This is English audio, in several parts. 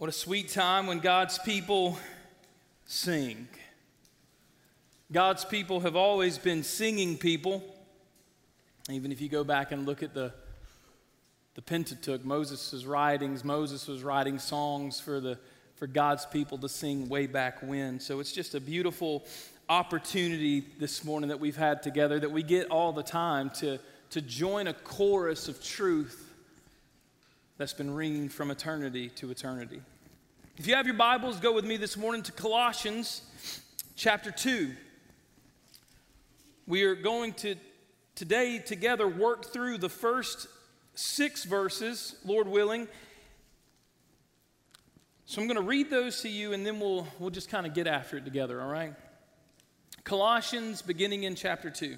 What a sweet time when God's people sing. God's people have always been singing people. Even if you go back and look at the Pentateuch, Moses was writing songs for God's people to sing way back when. So it's just a beautiful opportunity this morning that we've had together that we get all the time to join a chorus of truth that's been ringing from eternity to eternity. If you have your Bibles, go with me this morning to Colossians chapter 2. We are going to today together work through the first 6 verses, Lord willing. So I'm going to read those to you and then we'll just kind of get after it together, all right? Colossians, beginning in chapter 2.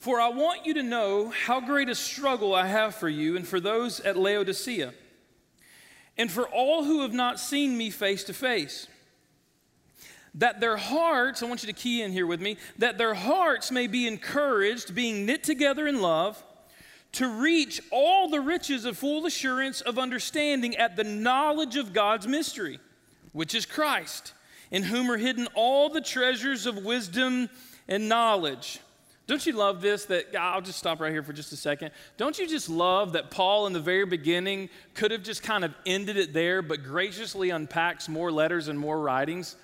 For I want you to know how great a struggle I have for you and for those at Laodicea, and for all who have not seen me face to face, that their hearts, I want you to key in here with me, that their hearts may be encouraged, being knit together in love, to reach all the riches of full assurance of understanding at the knowledge of God's mystery, which is Christ, in whom are hidden all the treasures of wisdom and knowledge. Don't you love this? I'll just stop right here for just a second. Don't you just love that Paul in the very beginning could have just kind of ended it there, but graciously unpacks more letters and more writings?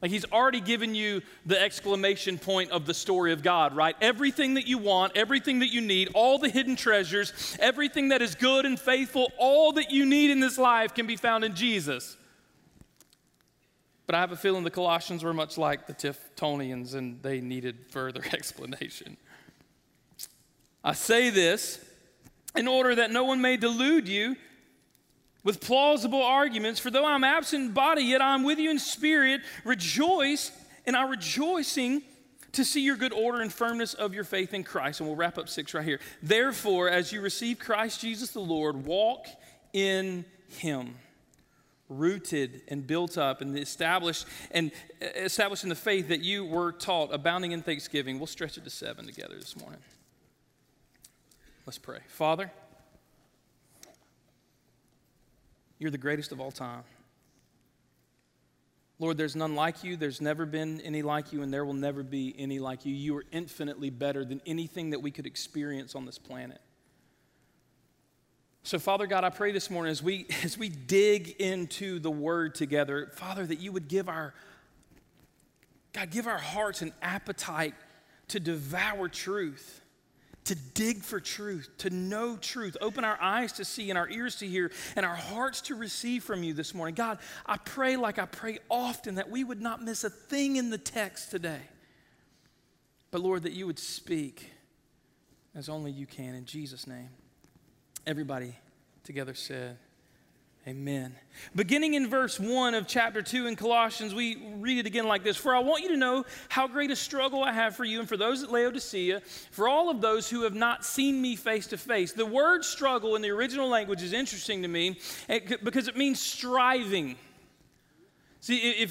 Like, he's already given you the exclamation point of the story of God, right? Everything that you want, everything that you need, all the hidden treasures, everything that is good and faithful, all that you need in this life can be found in Jesus. But I have a feeling the Colossians were much like the Tiftonians, and they needed further explanation. I say this in order that no one may delude you with plausible arguments, for though I'm absent in body, yet I'm with you in spirit. Rejoice, and I rejoicing to see your good order and firmness of your faith in Christ. And we'll wrap up 6 right here. Therefore, as you receive Christ Jesus the Lord, walk in him, rooted and built up and established in the faith that you were taught, abounding in thanksgiving. We'll stretch it to 7 together this morning. Let's pray. Father, you're the greatest of all time. Lord, there's none like you. There's never been any like you, and there will never be any like you. You are infinitely better than anything that we could experience on this planet. So, Father God, I pray this morning as we dig into the Word together, Father, that you would give our hearts an appetite to devour truth, to dig for truth, to know truth. Open our eyes to see and our ears to hear and our hearts to receive from you this morning. God, I pray like I pray often that we would not miss a thing in the text today. But, Lord, that you would speak as only you can, in Jesus' name. Everybody together said, amen. Beginning in verse 1 of chapter 2 in Colossians, we read it again like this. For I want you to know how great a struggle I have for you and for those at Laodicea, for all of those who have not seen me face to face. The word struggle in the original language is interesting to me because it means striving. See,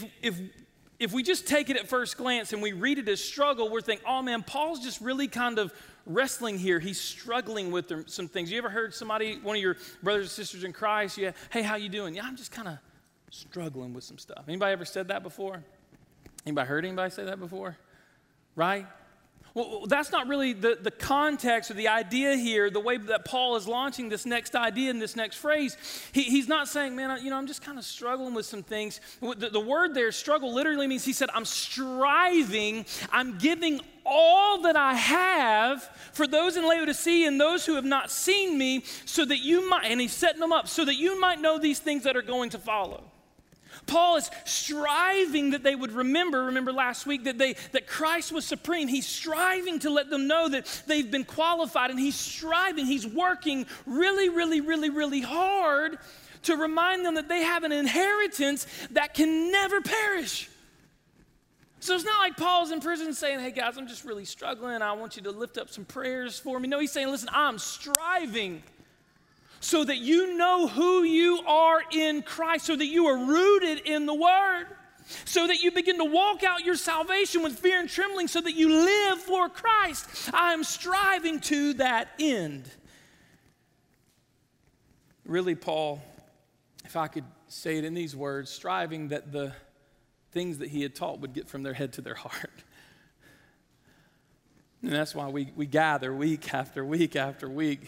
if we just take it at first glance and we read it as struggle, we're thinking, oh man, Paul's just really kind of wrestling here. He's struggling with some things. You ever heard one of your brothers and sisters in Christ, hey, how you doing? Yeah, I'm just kind of struggling with some stuff. Anybody ever said that before? Anybody heard anybody say that before? Right? Well, that's not really the context or the idea here, the way that Paul is launching this next idea and this next phrase. He's not saying, man, I'm just kind of struggling with some things. The word there, struggle, literally means, he said, I'm striving, I'm giving all that I have for those in Laodicea and those who have not seen me, so that you might, and he's setting them up, so that you might know these things that are going to follow. Paul is striving that they would remember last week, that Christ was supreme. He's striving to let them know that they've been qualified, and he's striving, he's working really, really, really, really hard to remind them that they have an inheritance that can never perish. So it's not like Paul's in prison saying, hey guys, I'm just really struggling, I want you to lift up some prayers for me. No, he's saying, listen, I'm striving so that you know who you are in Christ, so that you are rooted in the Word, so that you begin to walk out your salvation with fear and trembling, so that you live for Christ. I am striving to that end. Really, Paul if I could say it in these words, striving that the things that he had taught would get from their head to their heart. And that's why we gather week after week after week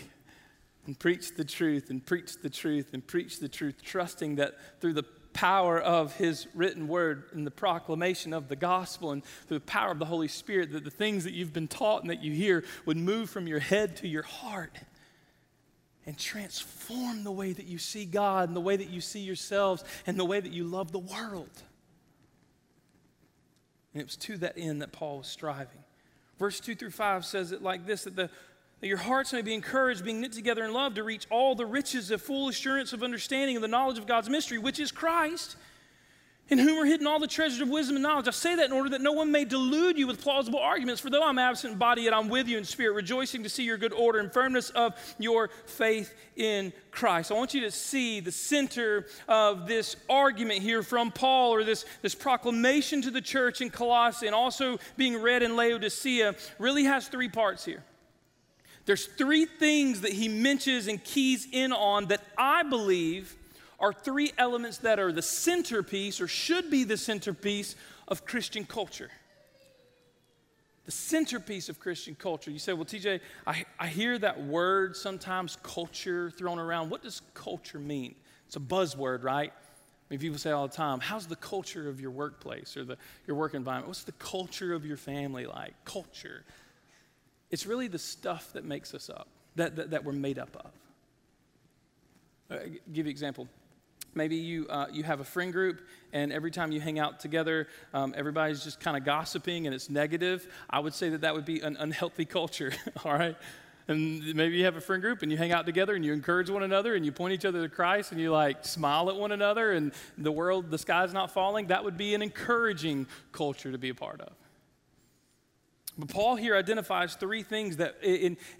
and preach the truth and preach the truth and preach the truth, trusting that through the power of his written word and the proclamation of the gospel and through the power of the Holy Spirit, that the things that you've been taught and that you hear would move from your head to your heart and transform the way that you see God and the way that you see yourselves and the way that you love the world. And it was to that end that Paul was striving. Verse 2-5 says it like this, that your hearts may be encouraged, being knit together in love, to reach all the riches of full assurance of understanding of the knowledge of God's mystery, which is Christ, in whom are hidden all the treasures of wisdom and knowledge. I say that in order that no one may delude you with plausible arguments, for though I'm absent in body, yet I'm with you in spirit, rejoicing to see your good order and firmness of your faith in Christ. I want you to see the center of this argument here from Paul, or this proclamation to the church in Colossae, and also being read in Laodicea, really has three parts here. There's three things that he mentions and keys in on that I believe are three elements that are the centerpiece, or should be the centerpiece, of Christian culture. The centerpiece of Christian culture. You say, well, TJ, I hear that word sometimes, culture, thrown around. What does culture mean? It's a buzzword, right? I mean, people say all the time, how's the culture of your workplace or your work environment? What's the culture of your family like? Culture. It's really the stuff that makes us up, that we're made up of. I'll give you an example. Maybe you have a friend group, and every time you hang out together, everybody's just kind of gossiping, and it's negative. I would say that would be an unhealthy culture, all right? And maybe you have a friend group, and you hang out together, and you encourage one another, and you point each other to Christ, and you, like, smile at one another, and the sky's not falling. That would be an encouraging culture to be a part of. But Paul here identifies three things that,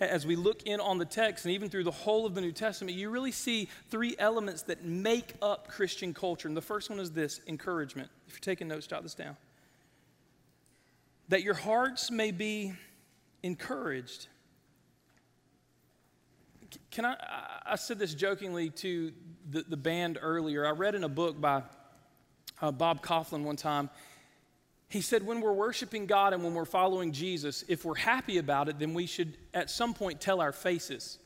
as we look in on the text and even through the whole of the New Testament, you really see three elements that make up Christian culture. And the first one is this, encouragement. If you're taking notes, jot this down. That your hearts may be encouraged. Can I said this jokingly to the band earlier. I read in a book by Bob Coughlin one time. He said, when we're worshiping God and when we're following Jesus, if we're happy about it, then we should at some point tell our faces.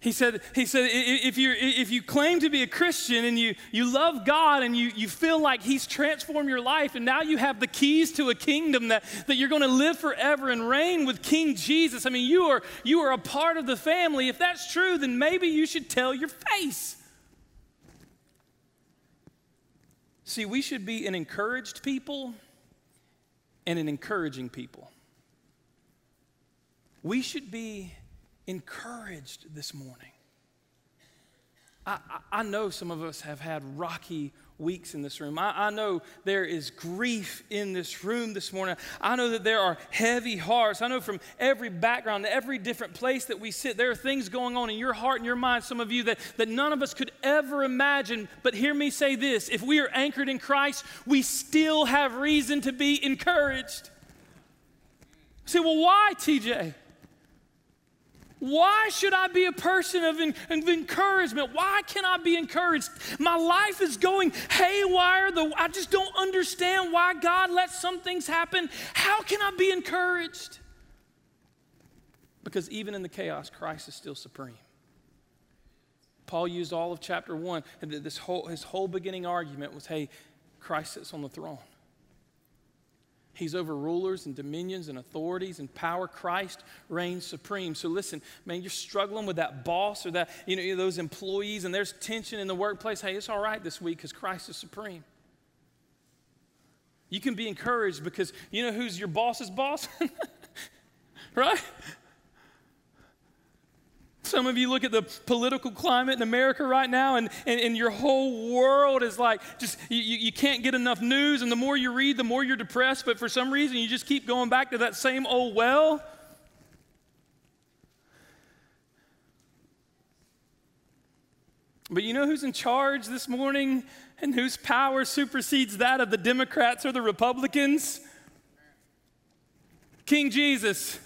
He said, if you claim to be a Christian and you love God and you feel like he's transformed your life and now you have the keys to a kingdom that you're going to live forever and reign with King Jesus. I mean, you are a part of the family. If that's true, then maybe you should tell your face. See, we should be an encouraged people and an encouraging people. We should be encouraged this morning. I know some of us have had rocky weeks in this room. I know there is grief in this room this morning. I know that there are heavy hearts. I know from every background, every different place that we sit, there are things going on in your heart and your mind, some of you, that none of us could ever imagine. But hear me say this, if we are anchored in Christ, we still have reason to be encouraged. Say, well, why, TJ? Why should I be a person of encouragement? Why can I be encouraged? My life is going haywire. I just don't understand why God lets some things happen. How can I be encouraged? Because even in the chaos, Christ is still supreme. Paul used all of chapter 1, and his whole beginning argument was, hey, Christ sits on the throne. He's over rulers and dominions and authorities and power. Christ reigns supreme. So listen, man, you're struggling with that boss or that, those employees, and there's tension in the workplace. Hey, it's all right this week because Christ is supreme. You can be encouraged because you know who's your boss's boss? Right? Some of you look at the political climate in America right now, and your whole world is like, just you can't get enough news, and the more you read, the more you're depressed, but for some reason you just keep going back to that same old well. But you know who's in charge this morning and whose power supersedes that of the Democrats or the Republicans? King Jesus.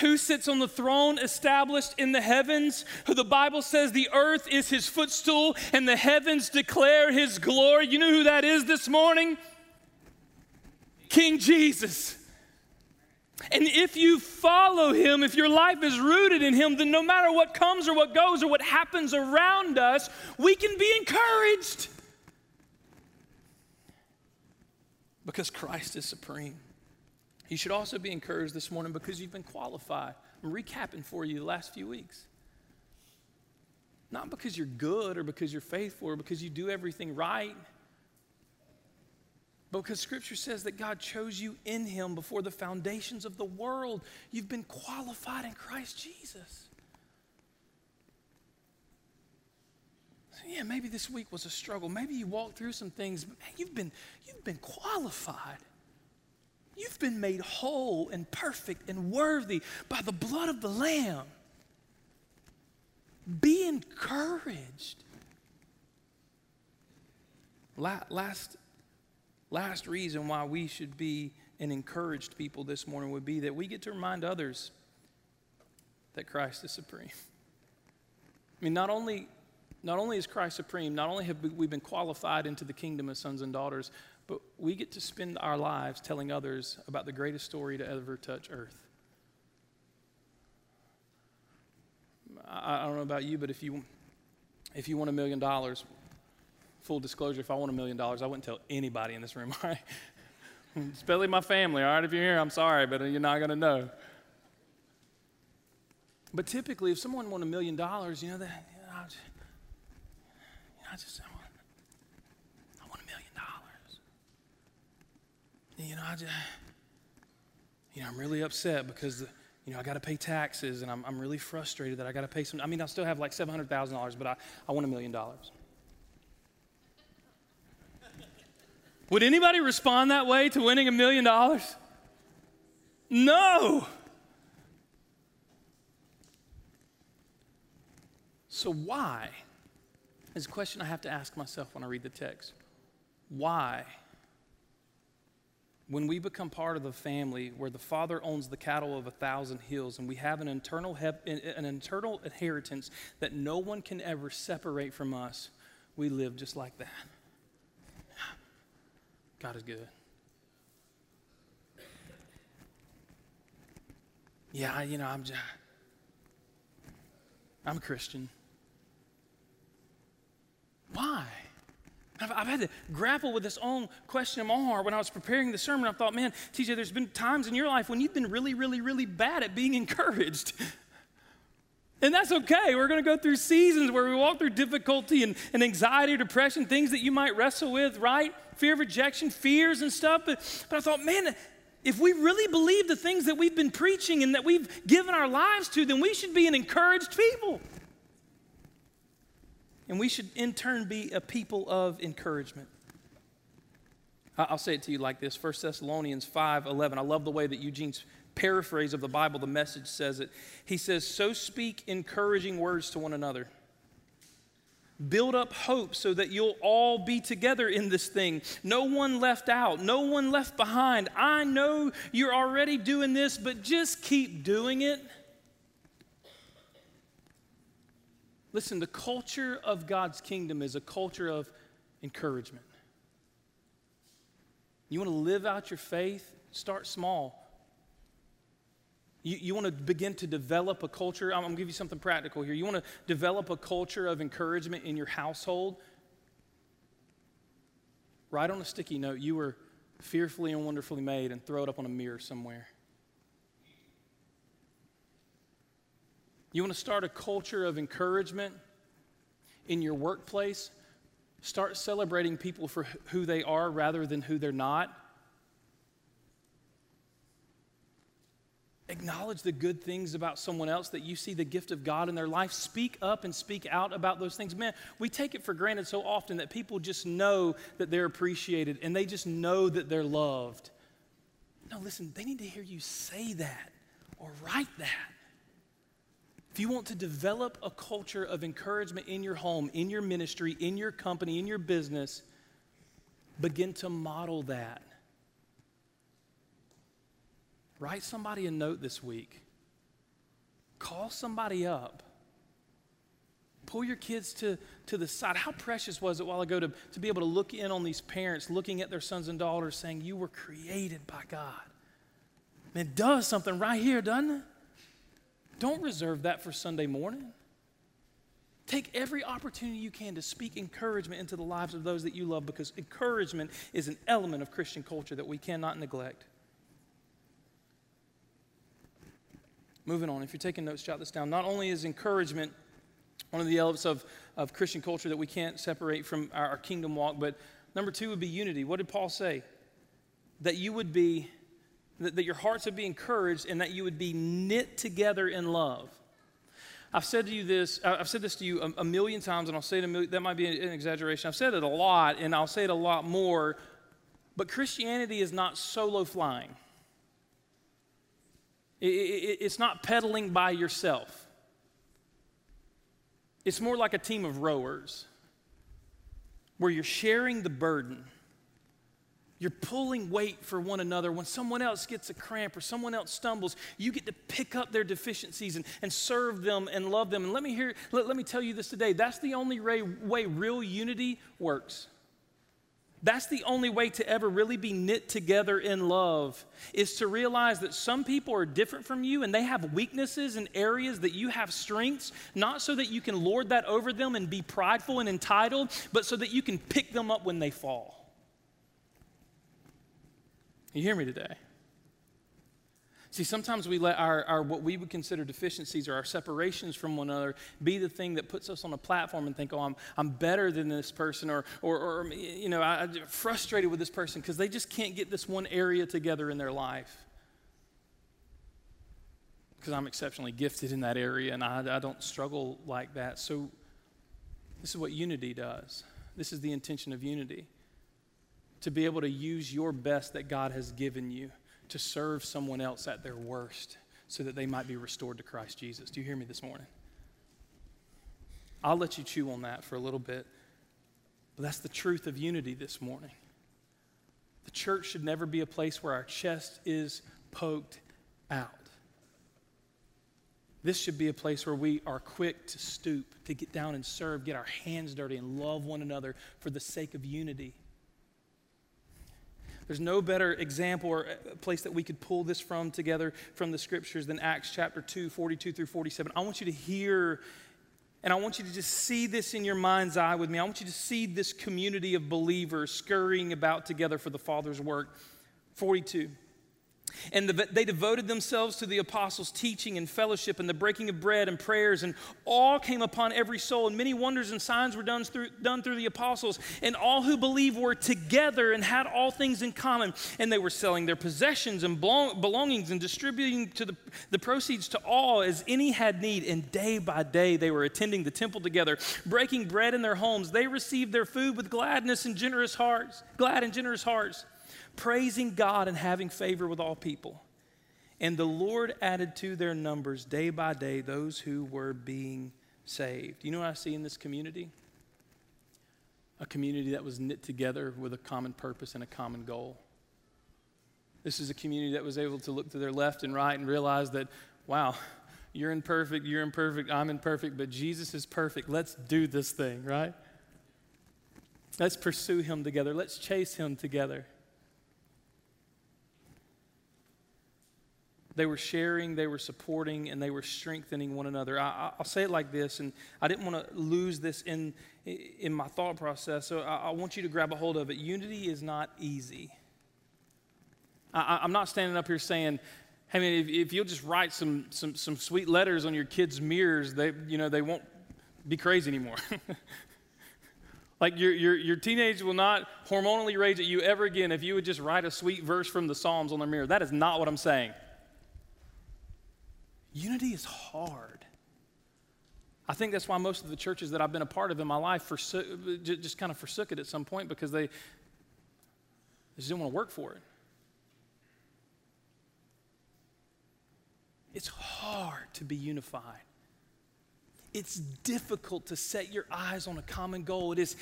who sits on the throne established in the heavens, who the Bible says the earth is his footstool and the heavens declare his glory. You know who that is this morning? King Jesus. And if you follow him, if your life is rooted in him, then no matter what comes or what goes or what happens around us, we can be encouraged because Christ is supreme. You should also be encouraged this morning because you've been qualified. I'm recapping for you the last few weeks. Not because you're good or because you're faithful or because you do everything right, but because Scripture says that God chose you in him before the foundations of the world. You've been qualified in Christ Jesus. So yeah, maybe this week was a struggle. Maybe you walked through some things, but man, you've been qualified. You've been made whole and perfect and worthy by the blood of the Lamb. Be encouraged. Last reason why we should be an encouraged people this morning would be that we get to remind others that Christ is supreme. I mean, not only is Christ supreme, not only have we been qualified into the kingdom as sons and daughters, but we get to spend our lives telling others about the greatest story to ever touch earth. I don't know about you, but if you want $1 million, full disclosure, if I want $1 million, I wouldn't tell anybody in this room, all right? Especially my family, all right? If you're here, I'm sorry, but you're not going to know. But typically, if someone won $1 million, you know, I want $1 million. You know, I'm really upset because, I got to pay taxes and I'm really frustrated that I got to pay some. I mean, I still have like $700,000, but I want $1 million. Would anybody respond that way to winning $1 million? No. So why? Is a question I have to ask myself when I read the text. Why? When we become part of the family where the Father owns the cattle of 1,000 hills and we have an internal inheritance that no one can ever separate from us, we live just like that. God is good. Yeah, I'm a Christian. Why? I've had to grapple with this own question in my heart. When I was preparing the sermon, I thought, man, TJ, there's been times in your life when you've been really, really, really bad at being encouraged. And that's okay. We're going to go through seasons where we walk through difficulty and anxiety, depression, things that you might wrestle with, right? Fear of rejection, fears and stuff. But I thought, man, if we really believe the things that we've been preaching and that we've given our lives to, then we should be an encouraged people. And we should, in turn, be a people of encouragement. I'll say it to you like this, 1 Thessalonians 5:11. I love the way that Eugene's paraphrase of the Bible, The Message, says it. He says, so speak encouraging words to one another. Build up hope so that you'll all be together in this thing. No one left out. No one left behind. I know you're already doing this, but just keep doing it. Listen, the culture of God's kingdom is a culture of encouragement. You want to live out your faith? Start small. You want to begin to develop a culture. I'm going to give you something practical here. You want to develop a culture of encouragement in your household? Write on a sticky note, you were fearfully and wonderfully made, and throw it up on a mirror somewhere. You want to start a culture of encouragement in your workplace? Start celebrating people for who they are rather than who they're not. Acknowledge the good things about someone else that you see the gift of God in their life. Speak up and speak out about those things. Man, we take it for granted so often that people just know that they're appreciated and they just know that they're loved. No, listen, they need to hear you say that or write that. If you want to develop a culture of encouragement in your home, in your ministry, in your company, in your business, begin to model that. Write somebody a note this week. Call somebody up. Pull your kids to the side. How precious was it a while ago to be able to look in on these parents, looking at their sons and daughters, saying, you were created by God. And it does something right here, doesn't it? Don't reserve that for Sunday morning. Take every opportunity you can to speak encouragement into the lives of those that you love, because encouragement is an element of Christian culture that we cannot neglect. Moving on, if you're taking notes, jot this down. Not only is encouragement one of the elements of Christian culture that we can't separate from our kingdom walk, but number two would be unity. What did Paul say? That you would be, that your hearts would be encouraged and that you would be knit together in love. I've said this to you a million times, and I'll say it that might be an exaggeration. I've said it a lot, and I'll say it a lot more, but Christianity is not solo flying. It's not pedaling by yourself. It's more like a team of rowers where you're sharing the burden. You're pulling weight for one another. When someone else gets a cramp or someone else stumbles, you get to pick up their deficiencies and serve them and love them. And let me tell you this today. That's the only way real unity works. That's the only way to ever really be knit together in love, is to realize that some people are different from you and they have weaknesses and areas that you have strengths, not so that you can lord that over them and be prideful and entitled, but so that you can pick them up when they fall. You hear me today? See, sometimes we let our what we would consider deficiencies or our separations from one another be the thing that puts us on a platform and think, oh, I'm better than this person, or you know, I'm frustrated with this person because they just can't get this one area together in their life. Because I'm exceptionally gifted in that area and I don't struggle like that. So this is what unity does. This is the intention of unity. To be able to use your best that God has given you to serve someone else at their worst so that they might be restored to Christ Jesus. Do you hear me this morning? I'll let you chew on that for a little bit, but that's the truth of unity this morning. The church should never be a place where our chest is poked out. This should be a place where we are quick to stoop, to get down and serve, get our hands dirty, and love one another for the sake of unity. There's no better example or place that we could pull this from together from the scriptures than Acts chapter 2, 42 through 47. I want you to hear, and I want you to just see this in your mind's eye with me. I want you to see this community of believers scurrying about together for the Father's work. 42. And they devoted themselves to the apostles' teaching and fellowship and the breaking of bread and prayers, and awe came upon every soul, and many wonders and signs were done through the apostles. And all who believed were together and had all things in common, and they were selling their possessions and belongings and distributing to the proceeds to all as any had need. And day by day they were attending the temple together, breaking bread in their homes. They received their food with glad and generous hearts. Praising God and having favor with all people. And the Lord added to their numbers day by day those who were being saved. You know what I see in this community? A community that was knit together with a common purpose and a common goal. This is a community that was able to look to their left and right and realize that, wow, you're imperfect, I'm imperfect, but Jesus is perfect. Let's do this thing, right? Let's pursue him together. Let's chase him together. They were sharing, they were supporting, and they were strengthening one another. I'll say it like this, and I didn't want to lose this in my thought process, so I want you to grab a hold of it. Unity is not easy. I'm not standing up here saying, hey, man, if you'll just write some sweet letters on your kids' mirrors, they won't be crazy anymore. Like your teenage will not hormonally rage at you ever again if you would just write a sweet verse from the Psalms on their mirror. That is not what I'm saying. Unity is hard. I think that's why most of the churches that I've been a part of in my life just kind of forsook it at some point because they just didn't want to work for it. It's hard to be unified. It's difficult to set your eyes on a common goal. It's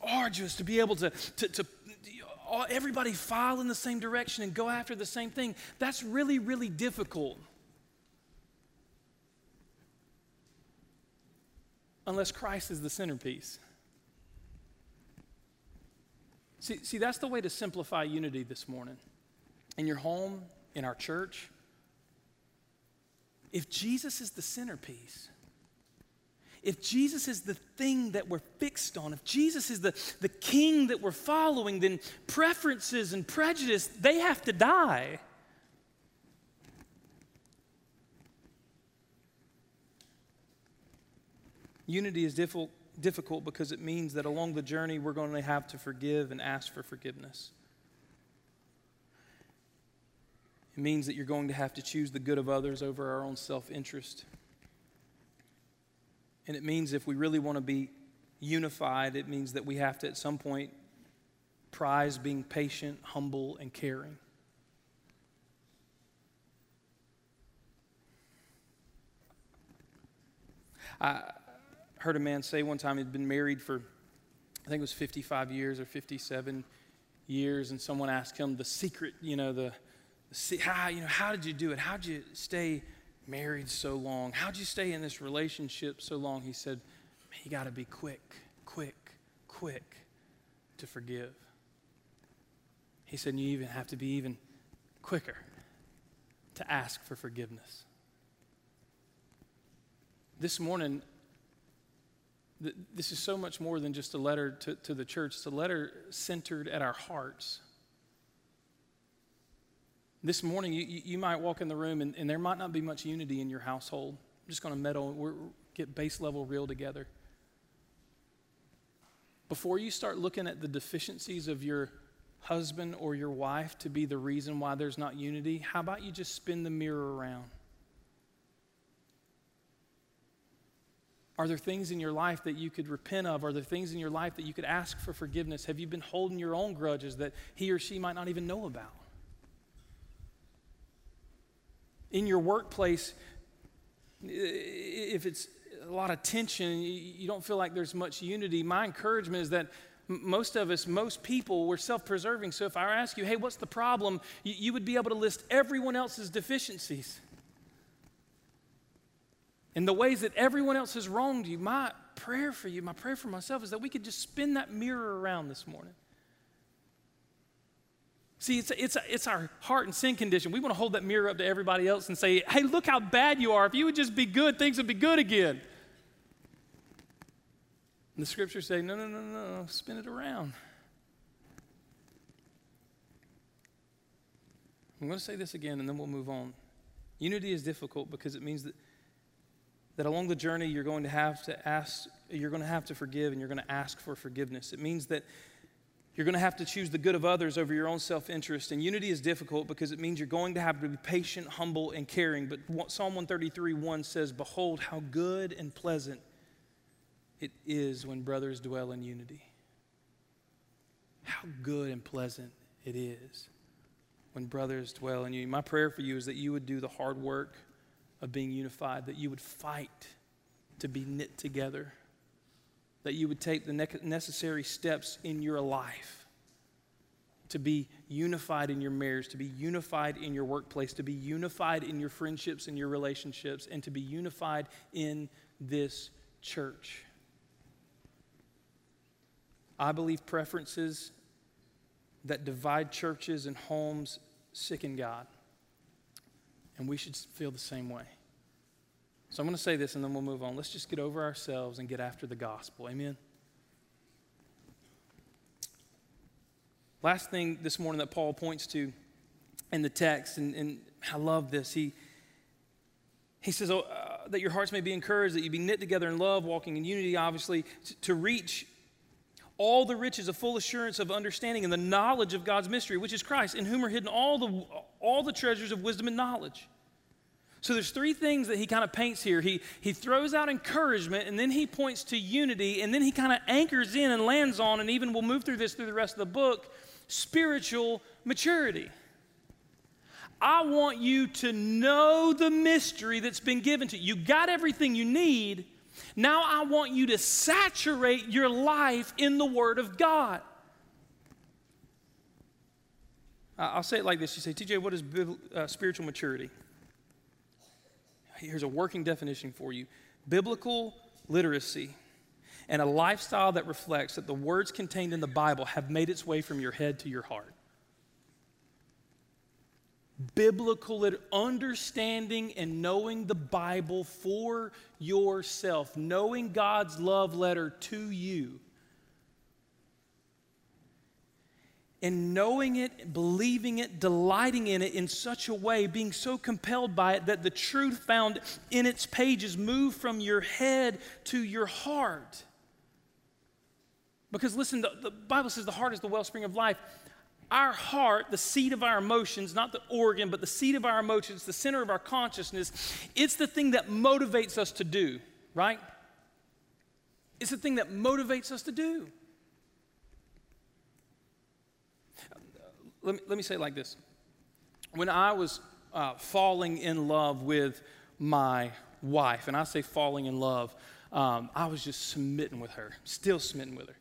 arduous to be able to everybody file in the same direction and go after the same thing. That's really, really difficult. unless Christ is the centerpiece. See, that's the way to simplify unity this morning. In your home, in our church. If Jesus is the centerpiece, if Jesus is the thing that we're fixed on, if Jesus is the king that we're following, then preferences and prejudice, they have to die. Unity is difficult because it means that along the journey, we're going to have to forgive and ask for forgiveness. It means that you're going to have to choose the good of others over our own self-interest. And it means if we really want to be unified, it means that we have to at some point prize being patient, humble, and caring. I heard a man say one time he'd been married for, I think it was 55 years or 57 years, and someone asked him the secret, how did you do it? How did you stay married so long? How did you stay in this relationship so long? He said, man, you got to be quick to forgive. He said, you even have to be even quicker to ask for forgiveness. This morning, this is so much more than just a letter to the church. It's a letter centered at our hearts. This morning, you might walk in the room and there might not be much unity in your household. I'm just going to meddle and get base level real together. Before you start looking at the deficiencies of your husband or your wife to be the reason why there's not unity, how about you just spin the mirror around? Are there things in your life that you could repent of? Are there things in your life that you could ask for forgiveness? Have you been holding your own grudges that he or she might not even know about? In your workplace, if it's a lot of tension, you don't feel like there's much unity. My encouragement is that most people, we're self-preserving. So if I ask you, hey, what's the problem? You would be able to list everyone else's deficiencies. And the ways that everyone else has wronged you. My prayer for you, my prayer for myself is that we could just spin that mirror around this morning. See, it's our heart and sin condition. We want to hold that mirror up to everybody else and say, hey, look how bad you are. If you would just be good, things would be good again. And the scriptures say, no, spin it around. I'm going to say this again and then we'll move on. Unity is difficult because it means that along the journey you're going to have to ask, you're going to have to forgive, and you're going to ask for forgiveness. It means that you're going to have to choose the good of others over your own self-interest. And unity is difficult because it means you're going to have to be patient, humble, and caring. But Psalm 133:1 says, behold, how good and pleasant it is when brothers dwell in unity. How good and pleasant it is when brothers dwell in unity. My prayer for you is that you would do the hard work of being unified, that you would fight to be knit together, that you would take the necessary steps in your life to be unified in your marriage, to be unified in your workplace, to be unified in your friendships and your relationships, and to be unified in this church. I believe preferences that divide churches and homes sicken God. And we should feel the same way. So I'm going to say this and then we'll move on. Let's just get over ourselves and get after the gospel. Amen. Last thing this morning that Paul points to in the text, and I love this. He says that your hearts may be encouraged, that you be knit together in love, walking in unity, obviously, to reach all the riches of full assurance of understanding and the knowledge of God's mystery, which is Christ, in whom are hidden all the treasures of wisdom and knowledge. So there's three things that he kind of paints here. He throws out encouragement, and then he points to unity, and then he kind of anchors in and lands on, and even we'll move through this through the rest of the book, spiritual maturity. I want you to know the mystery that's been given to you. You got everything you need. Now I want you to saturate your life in the Word of God. I'll say it like this. You say, TJ, what is spiritual maturity? Here's a working definition for you. Biblical literacy, and a lifestyle that reflects that the words contained in the Bible have made its way from your head to your heart. Biblical understanding and knowing the Bible for yourself, knowing God's love letter to you, and knowing it, believing it, delighting in it in such a way, being so compelled by it that the truth found in its pages move from your head to your heart. Because listen, the Bible says the heart is the wellspring of life. Our heart, the seat of our emotions, not the organ, but the seat of our emotions, the center of our consciousness, it's the thing that motivates us to do, right? It's the thing that motivates us to do. Let me say it like this. When I was falling in love with my wife, and I say falling in love, I was just smitten with her, still smitten with her.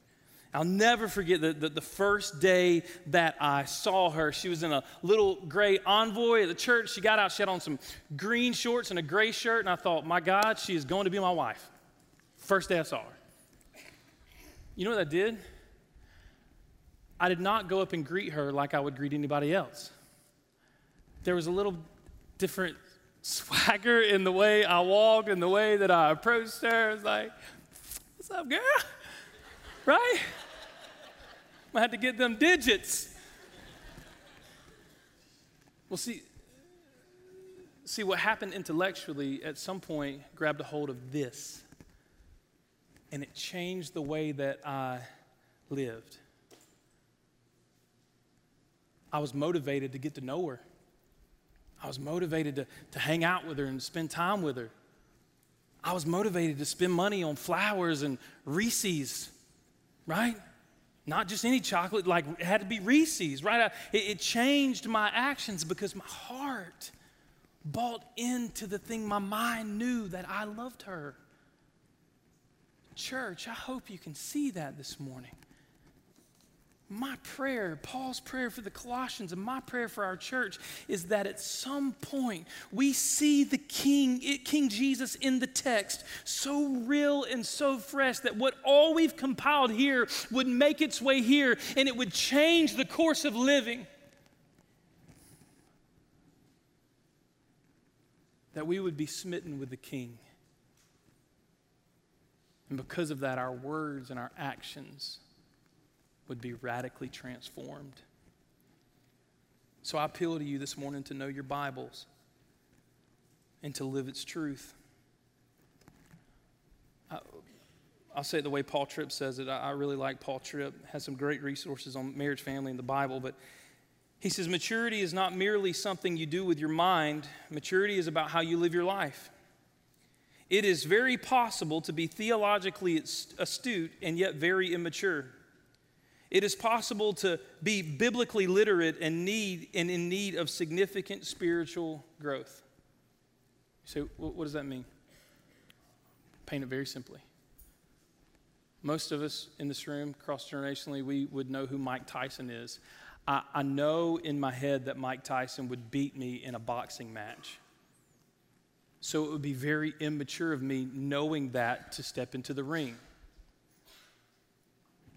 I'll never forget the first day that I saw her. She was in a little gray envoy at the church. She got out, she had on some green shorts and a gray shirt, and I thought, my God, she is going to be my wife. First day I saw her. You know what I did? I did not go up and greet her like I would greet anybody else. There was a little different swagger in the way I walked and the way that I approached her. I was like, what's up, girl? Right? I had to get them digits. Well, see what happened intellectually at some point grabbed a hold of this, and it changed the way that I lived. I was motivated to get to know her. I was motivated to hang out with her and spend time with her. I was motivated to spend money on flowers and Reese's, right? Not just any chocolate, like it had to be Reese's, right? It changed my actions because my heart bought into the thing my mind knew that I loved her. Church, I hope you can see that this morning. My prayer, Paul's prayer for the Colossians and my prayer for our church is that at some point we see the King Jesus in the text so real and so fresh that what all we've compiled here would make its way here and it would change the course of living. That we would be smitten with the King. And because of that, our words and our actions would be radically transformed. So I appeal to you this morning to know your Bibles and to live its truth. I'll say it the way Paul Tripp says it. I really like Paul Tripp. Has some great resources on marriage, family, and the Bible. But he says maturity is not merely something you do with your mind. Maturity is about how you live your life. It is very possible to be theologically astute and yet very immature. It is possible to be biblically literate and in need of significant spiritual growth. You say, what does that mean? Paint it very simply. Most of us in this room, cross-generationally, we would know who Mike Tyson is. I know in my head that Mike Tyson would beat me in a boxing match. So it would be very immature of me, knowing that, to step into the ring.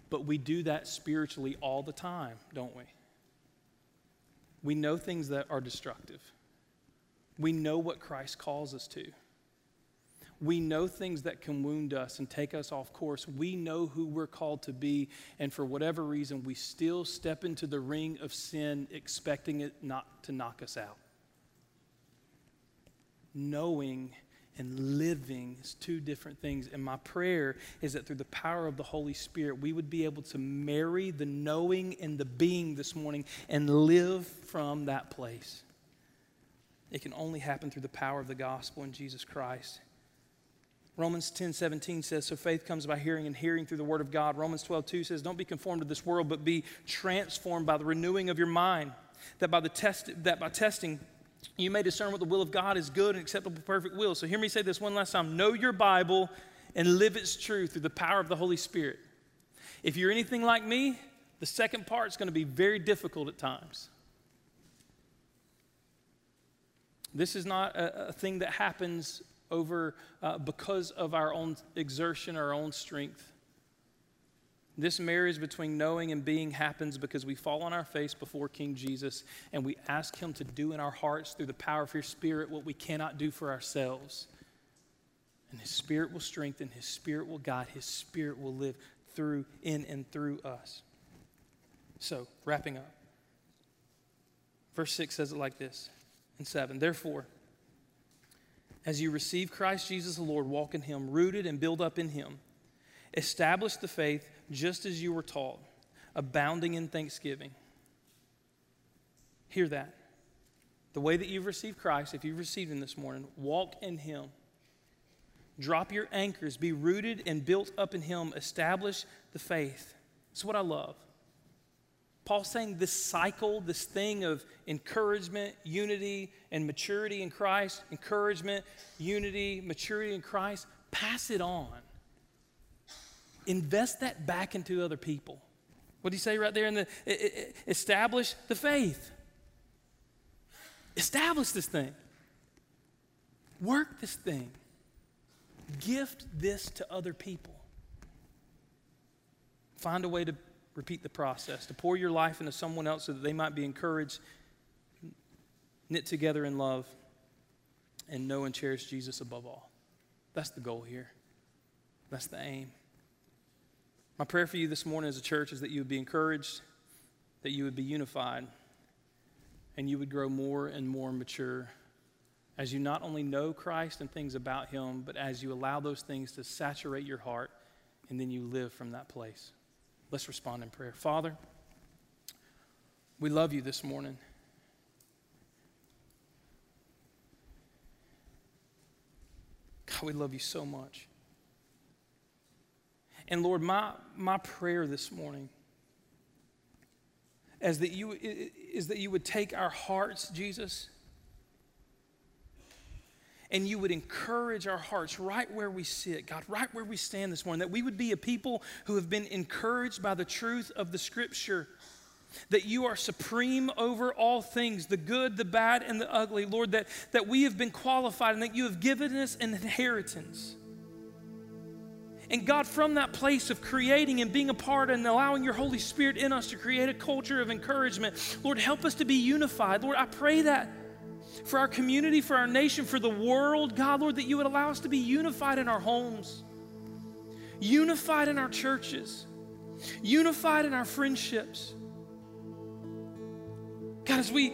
But we do that spiritually all the time, don't we? We know things that are destructive. We know what Christ calls us to. We know things that can wound us and take us off course. We know who we're called to be, and for whatever reason, we still step into the ring of sin, expecting it not to knock us out. Knowing and living is two different things. And my prayer is that through the power of the Holy Spirit, we would be able to marry the knowing and the being this morning and live from that place. It can only happen through the power of the gospel in Jesus Christ. Romans 10:17 says, so faith comes by hearing and hearing through the word of God. Romans 12:2 says, don't be conformed to this world, but be transformed by the renewing of your mind, that by testing, you may discern what the will of God is, good and acceptable, perfect will. So hear me say this one last time. Know your Bible and live its truth through the power of the Holy Spirit. If you're anything like me, the second part is going to be very difficult at times. This is not a thing that happens over because of our own exertion, our own strength. This marriage between knowing and being happens because we fall on our face before King Jesus and we ask him to do in our hearts through the power of his Spirit what we cannot do for ourselves. And his Spirit will strengthen, his Spirit will guide, his Spirit will live through, in and through us. So, wrapping up. Verse 6 says it like this, and 7, therefore, as you receive Christ Jesus the Lord, walk in him, rooted and built up in him. Establish the faith just as you were taught, abounding in thanksgiving. Hear that. The way that you've received Christ, if you've received him this morning, walk in him. Drop your anchors, be rooted and built up in him, establish the faith. That's what I love. Paul's saying this cycle, this thing of encouragement, unity, and maturity in Christ, encouragement, unity, maturity in Christ, pass it on. Invest that back into other people. What do you say right there in the, establish the faith. Establish this thing. Work this thing. Gift this to other people. Find a way to repeat the process, to pour your life into someone else so that they might be encouraged, knit together in love, and know and cherish Jesus above all. That's the goal here. That's the aim. My prayer for you this morning as a church is that you would be encouraged, that you would be unified, and you would grow more and more mature as you not only know Christ and things about him, but as you allow those things to saturate your heart, and then you live from that place. Let's respond in prayer. Father, we love you this morning. God, we love you so much. And Lord, my prayer this morning is that you would take our hearts, Jesus, and you would encourage our hearts right where we sit, God, right where we stand this morning, that we would be a people who have been encouraged by the truth of the Scripture, that you are supreme over all things, the good, the bad, and the ugly. Lord, that we have been qualified and that you have given us an inheritance. And God, from that place of creating and being a part and allowing your Holy Spirit in us to create a culture of encouragement, Lord, help us to be unified. Lord, I pray that for our community, for our nation, for the world, God, Lord, that you would allow us to be unified in our homes, unified in our churches, unified in our friendships. God, as we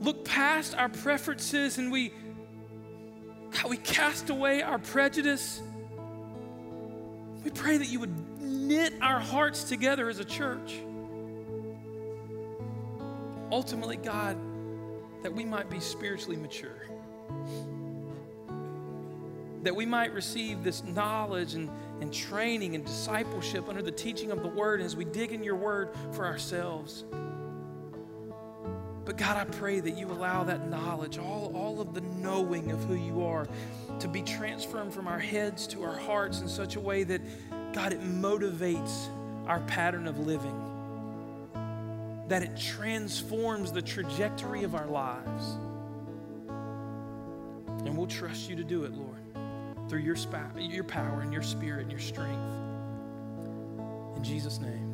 look past our preferences and we cast away our prejudice, we pray that you would knit our hearts together as a church. Ultimately, God, that we might be spiritually mature, that we might receive this knowledge and training and discipleship under the teaching of the Word as we dig in your Word for ourselves. But God, I pray that you allow that knowledge, all of the knowing of who you are, to be transformed from our heads to our hearts in such a way that, God, it motivates our pattern of living, that it transforms the trajectory of our lives. And we'll trust you to do it, Lord, through your power and your Spirit and your strength. In Jesus' name.